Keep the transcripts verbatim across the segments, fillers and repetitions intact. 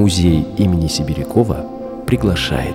Музей имени Сибирякова приглашает.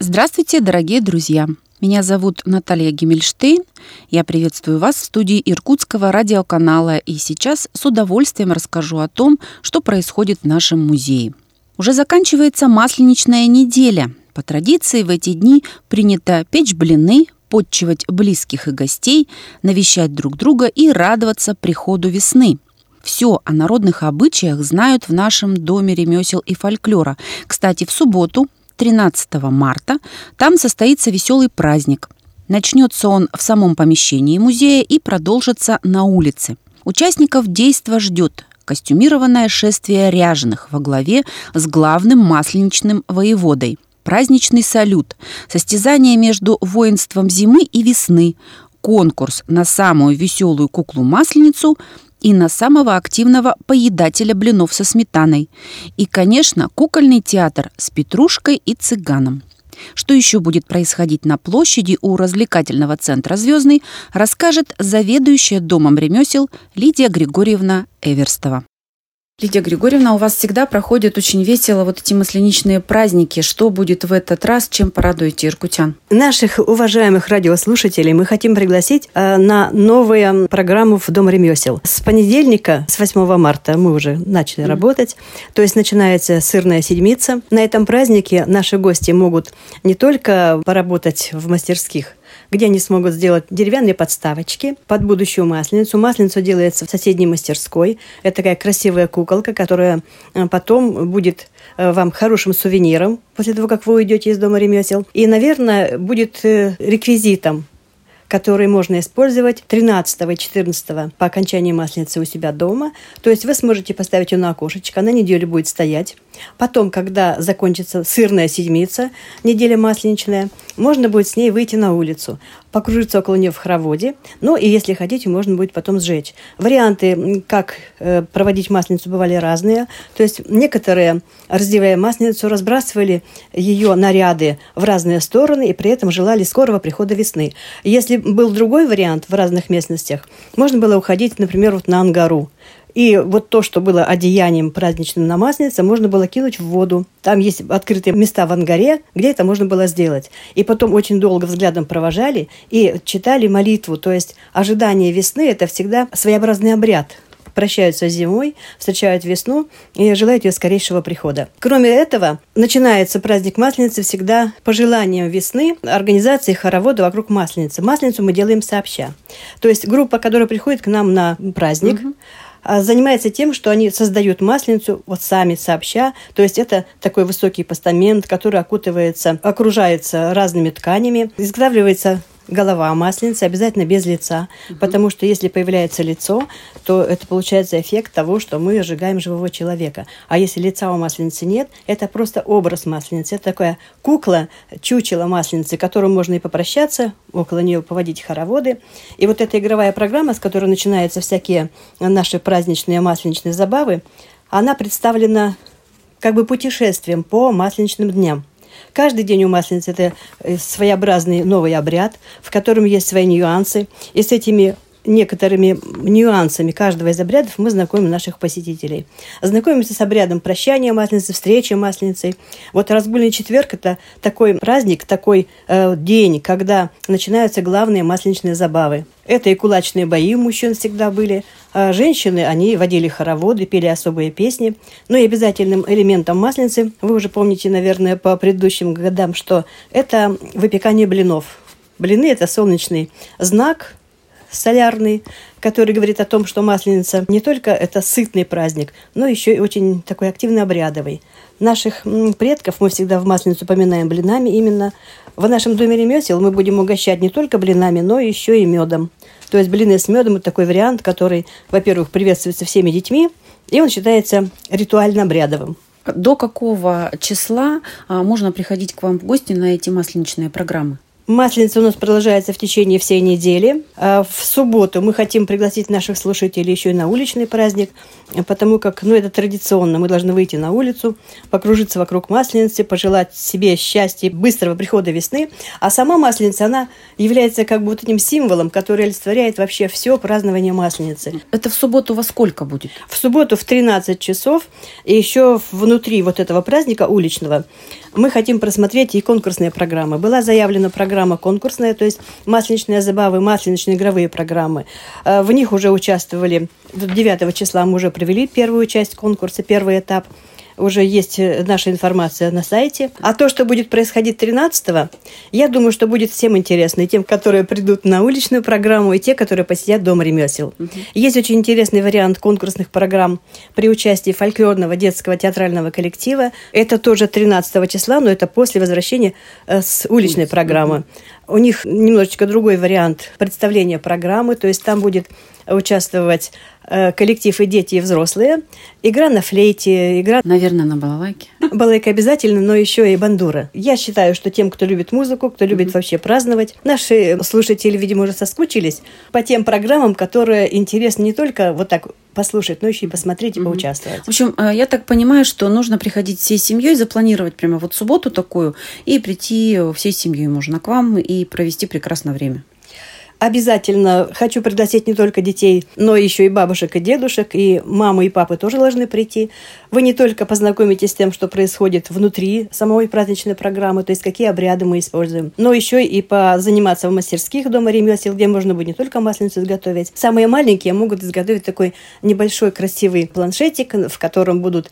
Здравствуйте, дорогие друзья! Меня зовут Наталья Гимельштейн. Я приветствую вас в студии Иркутского радиоканала и сейчас с удовольствием расскажу о том, что происходит в нашем музее. Уже заканчивается масленичная неделя. По традиции в эти дни принято печь блины, подчивать близких и гостей, навещать друг друга и радоваться приходу весны. Все о народных обычаях знают в нашем Доме ремесел и фольклора. Кстати, в субботу, тринадцатого марта, там состоится веселый праздник. Начнется он в самом помещении музея и продолжится на улице. Участников действа ждет костюмированное шествие ряженых во главе с главным масленичным воеводой, праздничный салют, состязание между воинством зимы и весны, конкурс на самую веселую куклу-масленицу и на самого активного поедателя блинов со сметаной. И, конечно, кукольный театр с Петрушкой и Цыганом. Что еще будет происходить на площади у развлекательного центра «Звездный», расскажет заведующая Домом ремесел Лидия Григорьевна Эверстова. Лидия Григорьевна, у вас всегда проходят очень весело вот эти масленичные праздники. Что будет в этот раз? Чем порадуете иркутян? Наших уважаемых радиослушателей мы хотим пригласить на новую программу в Дом ремесел. С понедельника, с восьмого марта, мы уже начали mm-hmm. работать. То есть начинается сырная седмица. На этом празднике наши гости могут не только поработать в мастерских, где они смогут сделать деревянные подставочки под будущую масленицу. Масленицу делается в соседней мастерской. Это такая красивая куколка, которая потом будет вам хорошим сувениром после того, как вы уйдете из Дома ремесел. И, наверное, будет реквизитом, которые можно использовать тринадцатого и четырнадцатого по окончании масленицы у себя дома. То есть вы сможете поставить ее на окошечко, она неделю будет стоять. Потом, когда закончится сырная седмица, неделя масленичная, можно будет с ней выйти на улицу, покружиться около нее в хороводе. Ну и если хотите, можно будет потом сжечь. Варианты, как проводить масленицу, бывали разные. То есть некоторые, раздевая масленицу, разбрасывали ее наряды в разные стороны и при этом желали скорого прихода весны. Если был другой вариант в разных местностях, можно было уходить, например, вот на ангару. И вот то, что было одеянием праздничным на масленице, можно было кинуть в воду. Там есть открытые места в ангаре, где это можно было сделать. И потом очень долго взглядом провожали и читали молитву. То есть ожидание весны – это всегда своеобразный обряд. Прощаются зимой, встречают весну и желают ее скорейшего прихода. Кроме этого, начинается праздник Масленицы всегда по желаниям весны, организации хоровода вокруг Масленицы. Масленицу мы делаем сообща. То есть группа, которая приходит к нам на праздник, угу. занимается тем, что они создают масленицу вот сами сообща. То есть это такой высокий постамент, который окутывается, окружается разными тканями, изготавливается голова масленицы, обязательно без лица, угу. потому что если появляется лицо, то это получается эффект того, что мы сжигаем живого человека. А если лица у масленицы нет, это просто образ масленицы. Это такая кукла, чучело масленицы, которому можно и попрощаться, около нее поводить хороводы. И вот эта игровая программа, с которой начинаются всякие наши праздничные масленичные забавы, она представлена как бы путешествием по масленичным дням. Каждый день у масленицы – это своеобразный новый обряд, в котором есть свои нюансы. И с этими некоторыми нюансами каждого из обрядов мы знакомим наших посетителей. Знакомимся с обрядом прощания масленицы, встречи масленицей. Вот разгульный четверг – это такой праздник, такой э, день, когда начинаются главные масленичные забавы. Это и кулачные бои у мужчин всегда были. А женщины, они водили хороводы, пели особые песни. Ну и обязательным элементом масленицы, вы уже помните, наверное, по предыдущим годам, что это выпекание блинов. Блины – это солнечный знак солярный, который говорит о том, что масленица не только это сытный праздник, но еще и очень такой активный обрядовый. Наших предков мы всегда в масленицу поминаем блинами именно. В нашем Доме ремесел мы будем угощать не только блинами, но еще и медом. То есть блины с медом – это такой вариант, который, во-первых, приветствуется всеми детьми, и он считается ритуально-обрядовым. До какого числа можно приходить к вам в гости на эти масленичные программы? Масленица у нас продолжается в течение всей недели. В субботу мы хотим пригласить наших слушателей еще и на уличный праздник, потому как, ну, это традиционно, мы должны выйти на улицу, покружиться вокруг Масленицы, пожелать себе счастья, быстрого прихода весны. А сама Масленица, она является как бы вот этим символом, который олицетворяет вообще все празднование Масленицы. Это в субботу во сколько будет? В субботу в тринадцать часов. И еще внутри вот этого праздника уличного мы хотим просмотреть и конкурсные программы. Была заявлена программа конкурсная, то есть масленичные забавы, масленичные игровые программы. В них уже участвовали, девятого числа мы уже провели первую часть конкурса, первый этап. Уже есть наша информация на сайте. А то, что будет происходить тринадцатого, я думаю, что будет всем интересно. И тем, которые придут на уличную программу, и те, которые посетят Дом ремесел. Угу. Есть очень интересный вариант конкурсных программ при участии фольклорного детского театрального коллектива. Это тоже тринадцатого числа, но это после возвращения с уличной Улица. программы. Угу. У них немножечко другой вариант представления программы. То есть там будет участвовать коллектив и дети, и взрослые. Игра на флейте, игра... Наверное, на балалайке. Балалайка обязательно, но еще и бандура. Я считаю, что тем, кто любит музыку, кто любит mm-hmm. вообще праздновать, наши слушатели, видимо, уже соскучились по тем программам, которые интересны не только вот так послушать, но еще и посмотреть и mm-hmm. поучаствовать. В общем, я так понимаю, что нужно приходить всей семьей, запланировать прямо вот субботу такую, и прийти всей семьей можно к вам и провести прекрасное время. Обязательно хочу пригласить не только детей, но еще и бабушек, и дедушек, и мамы, и папы тоже должны прийти. Вы не только познакомитесь с тем, что происходит внутри самой праздничной программы, то есть какие обряды мы используем, но еще и позаниматься в мастерских Дома ремесел, где можно будет не только масленицу изготовить. Самые маленькие могут изготовить такой небольшой красивый планшетик, в котором будут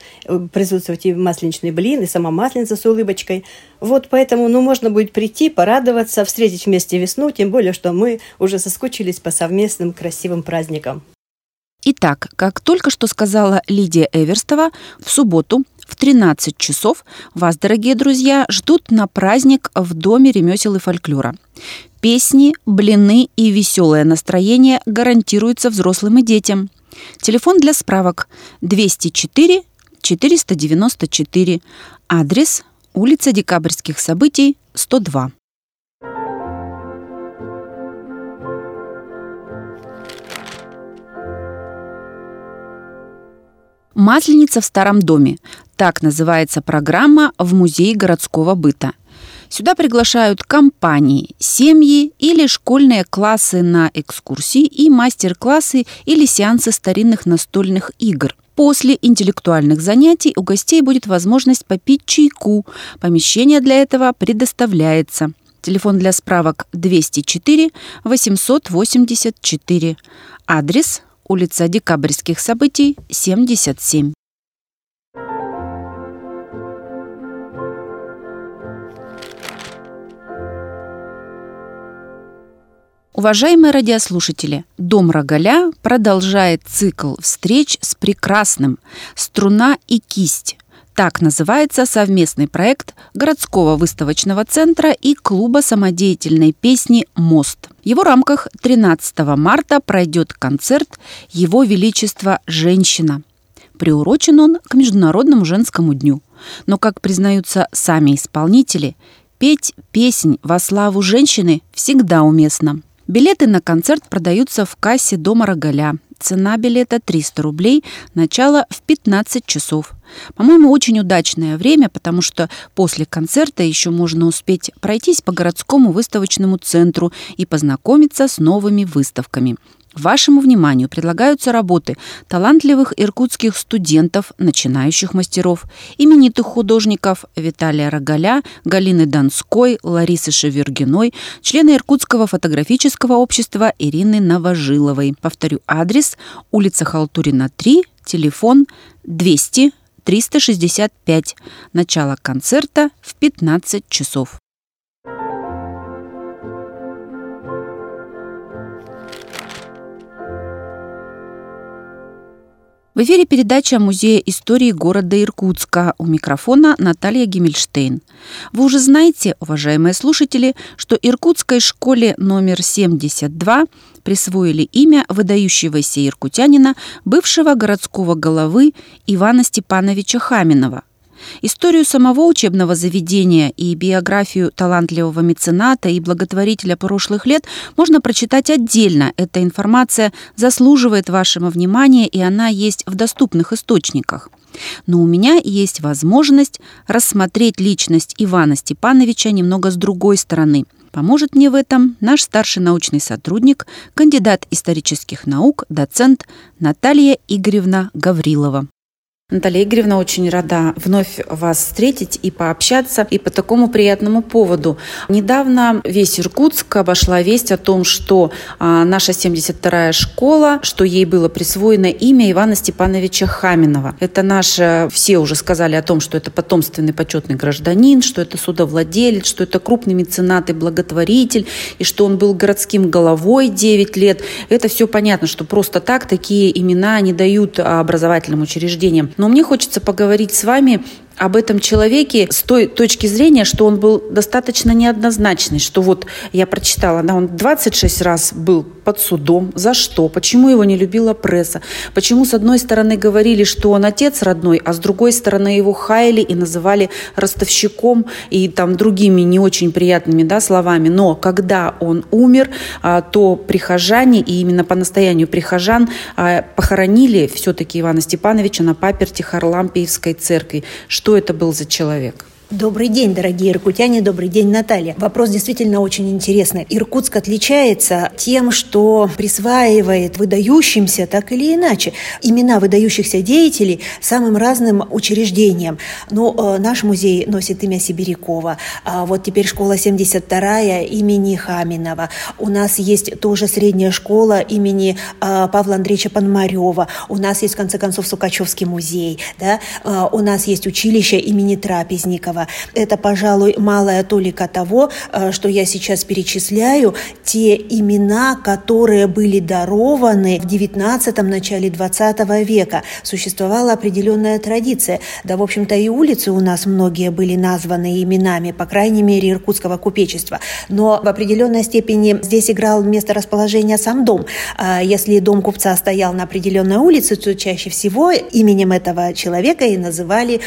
присутствовать и масленичный блин, и сама масленица с улыбочкой. Вот поэтому, ну, можно будет прийти, порадоваться, встретить вместе весну, тем более, что мы уже соскучились по совместным красивым праздникам. Итак, как только что сказала Лидия Эверстова, в субботу в тринадцать часов вас, дорогие друзья, ждут на праздник в Доме ремесел и фольклора. Песни, блины и веселое настроение гарантируется взрослым и детям. Телефон для справок двести четыре четыреста девяносто четыре. Адрес: улица Декабрьских событий, сто два. «Масленица в старом доме» – так называется программа в Музее городского быта. Сюда приглашают компании, семьи или школьные классы на экскурсии и мастер-классы или сеансы старинных настольных игр. После интеллектуальных занятий у гостей будет возможность попить чайку. Помещение для этого предоставляется. Телефон для справок двести четыре восемьсот восемьдесят четыре. Адрес: улица Декабрьских событий, семьдесят семь. Уважаемые радиослушатели, Дом Рогаля продолжает цикл встреч с прекрасным «Струна и кисть». Так называется совместный проект городского выставочного центра и клуба самодеятельной песни «Мост». В его рамках тринадцатого марта пройдет концерт «Его Величество Женщина». Приурочен он к Международному женскому дню. Но, как признаются сами исполнители, петь песнь во славу женщины всегда уместно. Билеты на концерт продаются в кассе Дома Рогаля. Цена билета триста рублей, начало в пятнадцать часов. По-моему, очень удачное время, потому что после концерта еще можно успеть пройтись по городскому выставочному центру и познакомиться с новыми выставками. Вашему вниманию предлагаются работы талантливых иркутских студентов, начинающих мастеров, именитых художников Виталия Рогаля, Галины Донской, Ларисы Шевергиной, члена Иркутского фотографического общества Ирины Новожиловой. Повторю адрес: улица Халтурина, три, телефон двести триста шестьдесят пять. Начало концерта в пятнадцать часов. В эфире передача Музея истории города Иркутска. У микрофона Наталья Гимельштейн. Вы уже знаете, уважаемые слушатели, что Иркутской школе номер семьдесят два присвоили имя выдающегося иркутянина, бывшего городского головы Ивана Степановича Хаминова. Историю самого учебного заведения и биографию талантливого мецената и благотворителя прошлых лет можно прочитать отдельно. Эта информация заслуживает вашего внимания, и она есть в доступных источниках. Но у меня есть возможность рассмотреть личность Ивана Степановича немного с другой стороны. Поможет мне в этом наш старший научный сотрудник, кандидат исторических наук, доцент Наталья Игоревна Гаврилова. Наталья Игоревна, очень рада вновь вас встретить и пообщаться, и по такому приятному поводу. Недавно весь Иркутск обошла весть о том, что наша семьдесят вторая школа, что ей было присвоено имя Ивана Степановича Хаминова. Это наше, все уже сказали о том, что это потомственный почетный гражданин, что это судовладелец, что это крупный меценат и благотворитель, и что он был городским головой девять лет. Это все понятно, что просто так такие имена не дают образовательным учреждениям. Но мне хочется поговорить с вами об этом человеке с той точки зрения, что он был достаточно неоднозначный, что вот я прочитала, да, он двадцать шесть раз был под судом, за что, почему его не любила пресса, почему с одной стороны говорили, что он отец родной, а с другой стороны его хаяли и называли ростовщиком и там другими не очень приятными, да, словами. Но когда он умер, то прихожане, и именно по настоянию прихожан, похоронили все-таки Ивана Степановича на паперти Харлампиевской церкви. Что это был за человек? Добрый день, дорогие иркутяне, добрый день, Наталья. Вопрос действительно очень интересный. Иркутск отличается тем, что присваивает выдающимся, так или иначе, имена выдающихся деятелей самым разным учреждениям. Ну, наш музей носит имя Сибирякова, а вот теперь школа семьдесят вторая имени Хаминова. У нас есть тоже средняя школа имени Павла Андреевича Пономарева. У нас есть, в конце концов, Сукачевский музей, да? У нас есть училище имени Трапезникова. Это, пожалуй, малая толика того, что я сейчас перечисляю, те имена, которые были дарованы в девятнадцатом, начале двадцатого века. Существовала определенная традиция. Да, в общем-то, и улицы у нас многие были названы именами, по крайней мере, иркутского купечества. Но в определенной степени здесь играл место расположения сам дом. Если дом купца стоял на определенной улице, то чаще всего именем этого человека и называли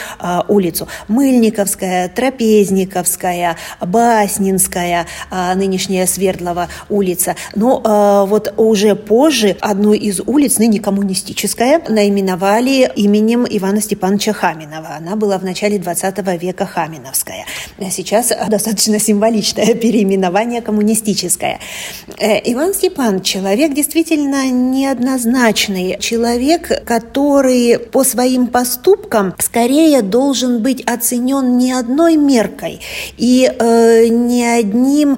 улицу. Мыльников, Трапезниковская, Баснинская, нынешняя Свердлова улица. Но вот уже позже одну из улиц, ныне коммунистическая, наименовали именем Ивана Степановича Хаминова. Она была в начале двадцатого века Хаминовская. Сейчас достаточно символичное переименование — коммунистическое. Иван Степанович — человек действительно неоднозначный. Человек, который по своим поступкам скорее должен быть оценен ни одной меркой и э, ни одним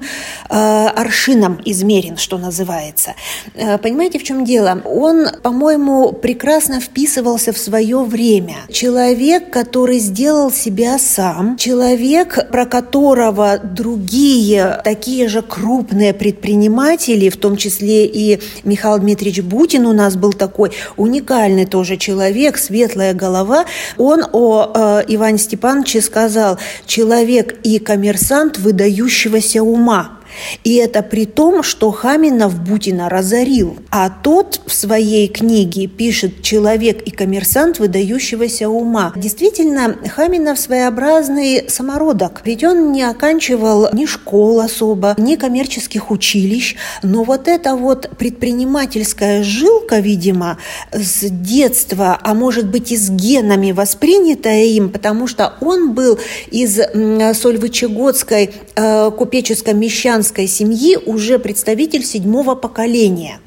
э, аршином измерен, что называется. Э, понимаете, в чем дело? Он, по-моему, прекрасно вписывался в свое время. Человек, который сделал себя сам, человек, про которого другие такие же крупные предприниматели, в том числе и Михаил Дмитриевич Бутин у нас был такой, уникальный тоже человек, светлая голова. Он о э, Иване Степановиче сказал, сказал, человек и коммерсант выдающегося ума. И это при том, что Хаминов Бутина разорил. А тот в своей книге пишет «Человек и коммерсант выдающегося ума». Действительно, Хаминов своеобразный самородок. Ведь он не оканчивал ни школ особо, ни коммерческих училищ. Но вот эта вот предпринимательская жилка, видимо, с детства, а может быть и с генами воспринятая им, потому что он был из сольвычегодской э, купеческо-мещанской семьи уже представитель седьмого поколения.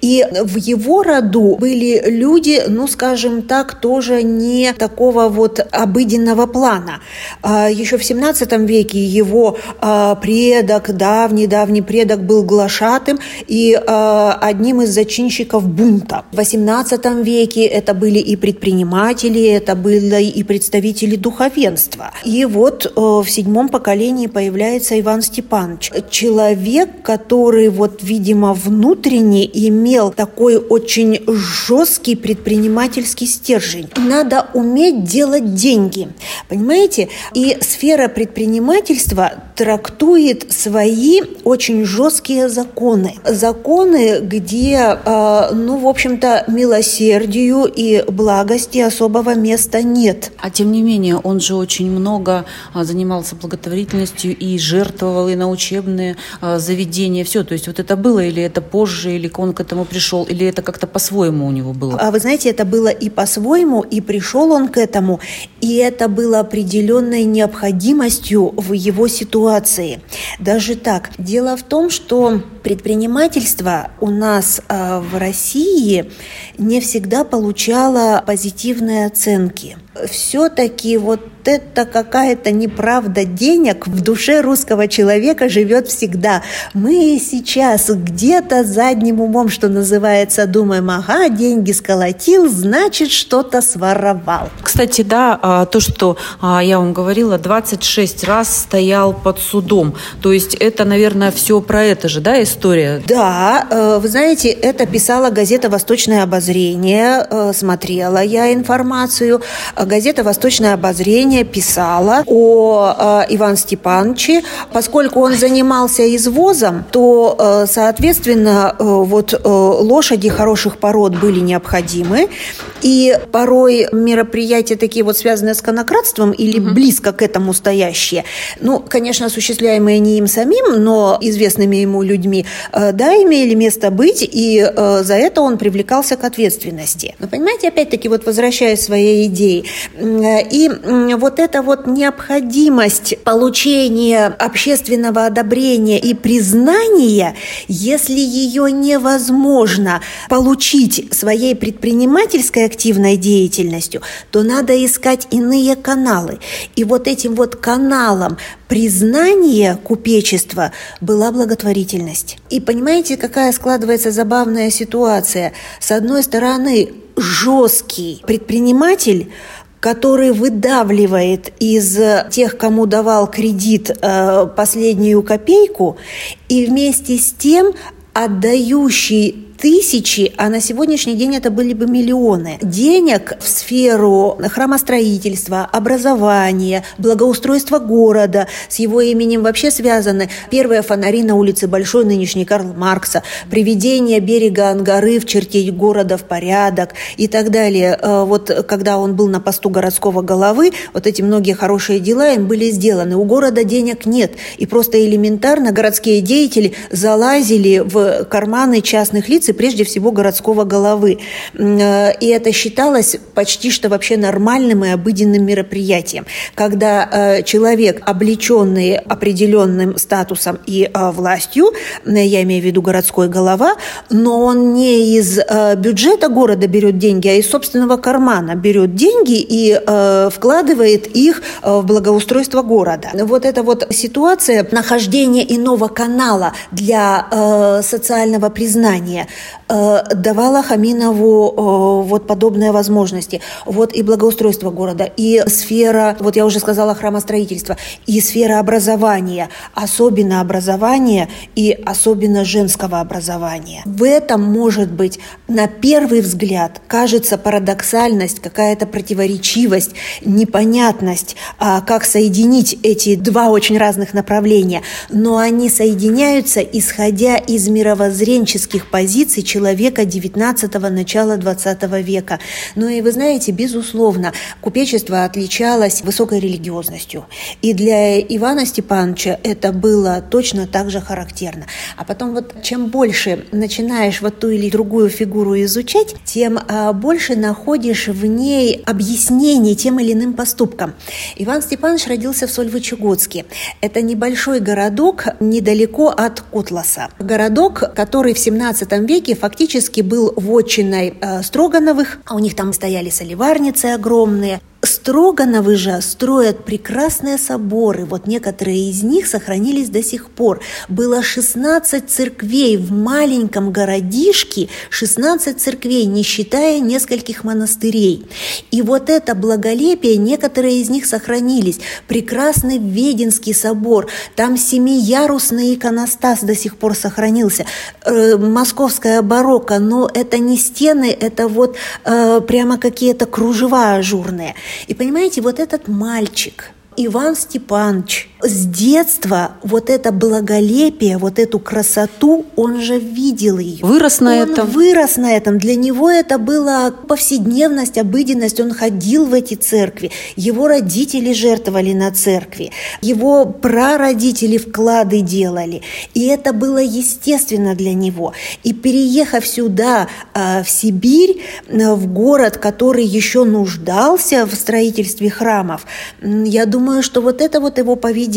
И в его роду были люди, ну, скажем так, тоже не такого вот обыденного плана. Еще в семнадцатом веке его предок, давний-давний предок был глашатым и одним из зачинщиков бунта. В восемнадцатом веке это были и предприниматели, это были и представители духовенства. И вот в седьмом поколении появляется Иван Степанович. Человек, который, вот, видимо, внутренне жизни имел такой очень жесткий предпринимательский стержень. Надо уметь делать деньги, понимаете? И сфера предпринимательства трактует свои очень жесткие законы. Законы, где, э, ну, в общем-то, милосердию и благости особого места нет. А тем не менее, он же очень много занимался благотворительностью и жертвовал и на учебные заведения. Все, то есть вот это было или это позже, или он к этому пришел, или это как-то по-своему у него было? А вы знаете, это было и по-своему, и пришел он к этому, и это было определенной необходимостью в его ситуации. Даже так. Дело в том, что предпринимательство у нас э, в России не всегда получало позитивные оценки. Все-таки вот это какая-то неправда денег в душе русского человека живет всегда. Мы сейчас где-то задним умом, что называется, думаем, ага, деньги сколотил, значит, что-то своровал. Кстати, да, то, что я вам говорила, двадцать шесть раз стоял под судом. То есть это, наверное, все про это же, да, история? Да, вы знаете, это писала газета «Восточное обозрение», смотрела я информацию. Газета «Восточное обозрение» писала о э, Иване Степановиче. Поскольку он занимался извозом, то, э, соответственно, э, вот э, лошади хороших пород были необходимы. И порой мероприятия такие вот связанные с конокрадством или mm-hmm. близко к этому стоящие, ну, конечно, осуществляемые не им самим, но известными ему людьми, э, да, имели место быть, и э, за это он привлекался к ответственности. Но, понимаете, опять-таки, вот возвращаясь к своей идее, и вот эта вот необходимость получения общественного одобрения и признания, если ее невозможно получить своей предпринимательской активной деятельностью, то надо искать иные каналы. И вот этим вот каналом признания купечества была благотворительность. И понимаете, какая складывается забавная ситуация? С одной стороны, жесткий предприниматель, который выдавливает из тех, кому давал кредит, последнюю копейку, и вместе с тем отдающий тысячи, а на сегодняшний день это были бы миллионы, денег в сферу храмостроительства, образования, благоустройства города. С его именем вообще связаны первые фонари на улице Большой, нынешней Карла Маркса, приведение берега Ангары в черте города в порядок и так далее. Вот когда он был на посту городского головы, вот эти многие хорошие дела им были сделаны. У города денег нет. И просто элементарно городские деятели залазили в карманы частных лиц, прежде всего городского головы. И это считалось почти что вообще нормальным и обыденным мероприятием. Когда человек, облеченный определенным статусом и властью, я имею в виду городской голова, но он не из бюджета города берет деньги, а из собственного кармана берет деньги и вкладывает их в благоустройство города. Вот эта вот ситуация нахождения иного канала для социального признания давала Хаминову вот подобные возможности. Вот и благоустройство города, и сфера, вот я уже сказала, храмостроительства, и сфера образования, особенно образования и особенно женского образования. В этом, может быть, на первый взгляд кажется парадоксальность, какая-то противоречивость, непонятность, как соединить эти два очень разных направления. Но они соединяются, исходя из мировоззренческих позиций человека, человека девятнадцатого, начала двадцатого века. Ну и вы знаете, безусловно, купечество отличалось высокой религиозностью. И для Ивана Степановича это было точно так же характерно. А потом вот чем больше начинаешь вот ту или другую фигуру изучать, тем больше находишь в ней объяснений тем или иным поступкам. Иван Степанович родился в Сольвычегодске. Это небольшой городок недалеко от Котласа. Городок, который в семнадцатом веке фактически фактически был вотчиной э, Строгановых, а у них там стояли соливарницы огромные. Строгановы же строят прекрасные соборы, вот некоторые из них сохранились до сих пор. Было шестнадцать церквей в маленьком городишке, шестнадцать церквей, не считая нескольких монастырей. И вот это благолепие, некоторые из них сохранились. Прекрасный Введенский собор, там семиярусный иконостас до сих пор сохранился. Э, московская барокко, но это не стены, это вот э, прямо какие-то кружева ажурные. И понимаете, вот этот мальчик, Иван Степанович, с детства вот это благолепие, вот эту красоту, он же видел ее. Вырос на он этом. вырос на этом. Для него это была повседневность, обыденность. Он ходил в эти церкви. Его родители жертвовали на церкви. Его прародители вклады делали. И это было естественно для него. И переехав сюда, в Сибирь, в город, который еще нуждался в строительстве храмов, я думаю, что вот это вот его поведение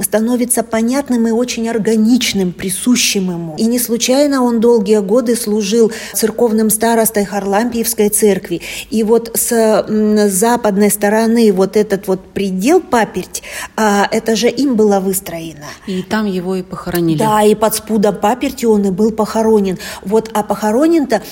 становится понятным и очень органичным, присущим ему. И не случайно он долгие годы служил церковным старостой Харлампиевской церкви. И вот с западной стороны вот этот вот предел, паперть, это же им было выстроено. И там его и похоронили. Да, и под спудом паперти он и был похоронен. Вот, а похоронен-то,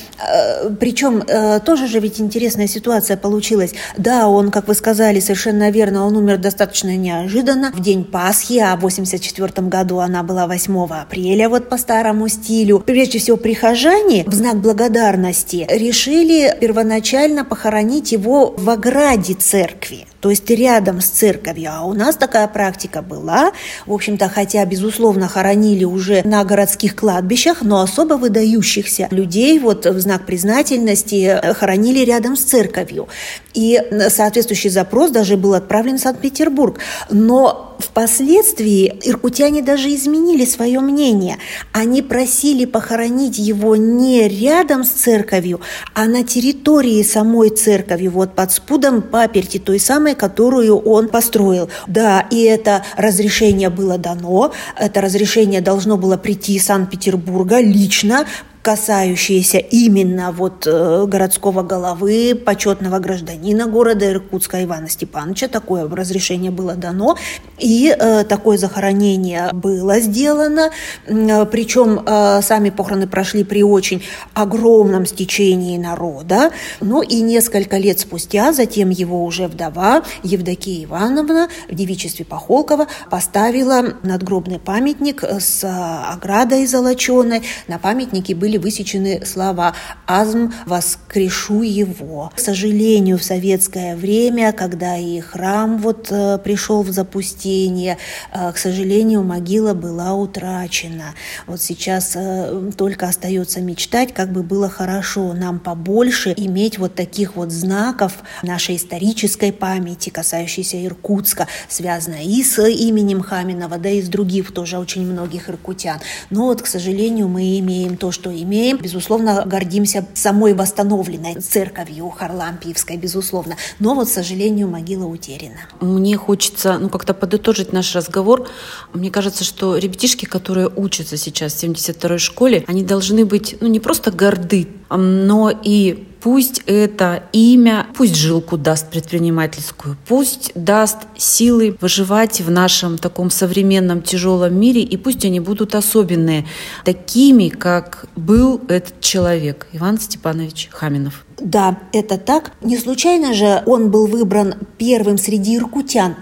причем тоже же ведь интересная ситуация получилась. Да, он, как вы сказали, совершенно верно, он умер достаточно неожиданно, в день Пасхи, а в восемьдесят четвёртом году она была восьмого апреля, вот по старому стилю. Прежде всего, прихожане в знак благодарности решили первоначально похоронить его в ограде церкви, то есть рядом с церковью. А у нас такая практика была. В общем-то, хотя, безусловно, хоронили уже на городских кладбищах, но особо выдающихся людей вот в знак признательности хоронили рядом с церковью. И соответствующий запрос даже был отправлен в Санкт-Петербург. Но впоследствии иркутяне даже изменили свое мнение. Они просили похоронить его не рядом с церковью, а на территории самой церкви, вот под спудом паперти, той самой, которую он построил. Да, и это разрешение было дано, это разрешение должно было прийти из Санкт-Петербурга лично, касающиеся именно вот городского головы, почетного гражданина города Иркутска Ивана Степановича. Такое разрешение было дано, и э, такое захоронение было сделано. Причем э, сами похороны прошли при очень огромном стечении народа. Ну и несколько лет спустя, затем его уже вдова Евдокия Ивановна в девичестве Пахолкова поставила надгробный памятник с оградой золоченой. На памятнике были высечены слова «Азм, воскрешу его». К сожалению, в советское время, когда и храм вот э, пришел в запустение, э, к сожалению, могила была утрачена. Вот сейчас э, только остается мечтать, как бы было хорошо нам побольше иметь вот таких вот знаков нашей исторической памяти, касающейся Иркутска, связанной и с именем Хаминова, да и с других тоже очень многих иркутян. Но вот, к сожалению, мы имеем то, что имеем. Безусловно, гордимся самой восстановленной церковью Харлампиевской, безусловно. Но вот, к сожалению, могила утеряна. Мне хочется, ну, как-то подытожить наш разговор. Мне кажется, что ребятишки, которые учатся сейчас в семьдесят второй школе, они должны быть, ну, не просто горды, но и пусть это имя, пусть жилку даст предпринимательскую, пусть даст силы выживать в нашем таком современном тяжелом мире, и пусть они будут особенные, такими, как был этот человек, Иван Степанович Хаминов. Да, это так. Не случайно же он был выбран первым среди иркутян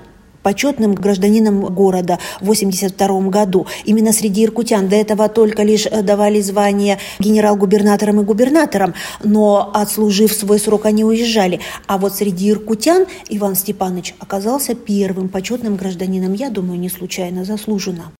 почетным гражданином города в восемьдесят втором году. Именно среди иркутян. До этого только лишь давали звание генерал-губернаторам и губернаторам, но, отслужив свой срок, они уезжали. А вот среди иркутян Иван Степанович оказался первым почетным гражданином. Я думаю, не случайно, заслуженно.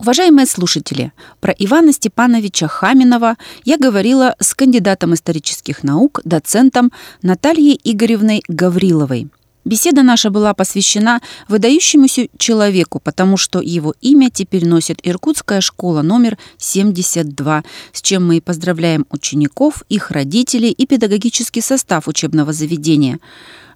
Уважаемые слушатели, про Ивана Степановича Хаминова я говорила с кандидатом исторических наук, доцентом Натальей Игоревной Гавриловой. Беседа наша была посвящена выдающемуся человеку, потому что его имя теперь носит Иркутская школа номер семьдесят два, с чем мы и поздравляем учеников, их родителей и педагогический состав учебного заведения.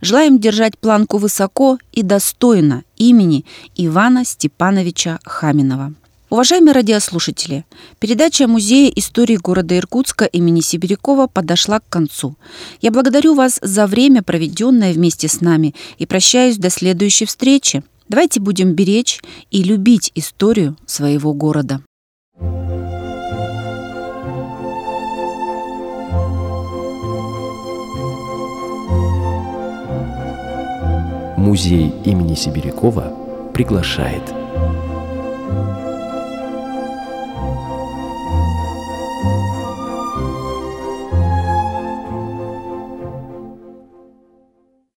Желаем держать планку высоко и достойно имени Ивана Степановича Хаминова. Уважаемые радиослушатели, передача Музея истории города Иркутска имени Сибирякова подошла к концу. Я благодарю вас за время, проведенное вместе с нами, и прощаюсь до следующей встречи. Давайте будем беречь и любить историю своего города. Музей имени Сибирякова приглашает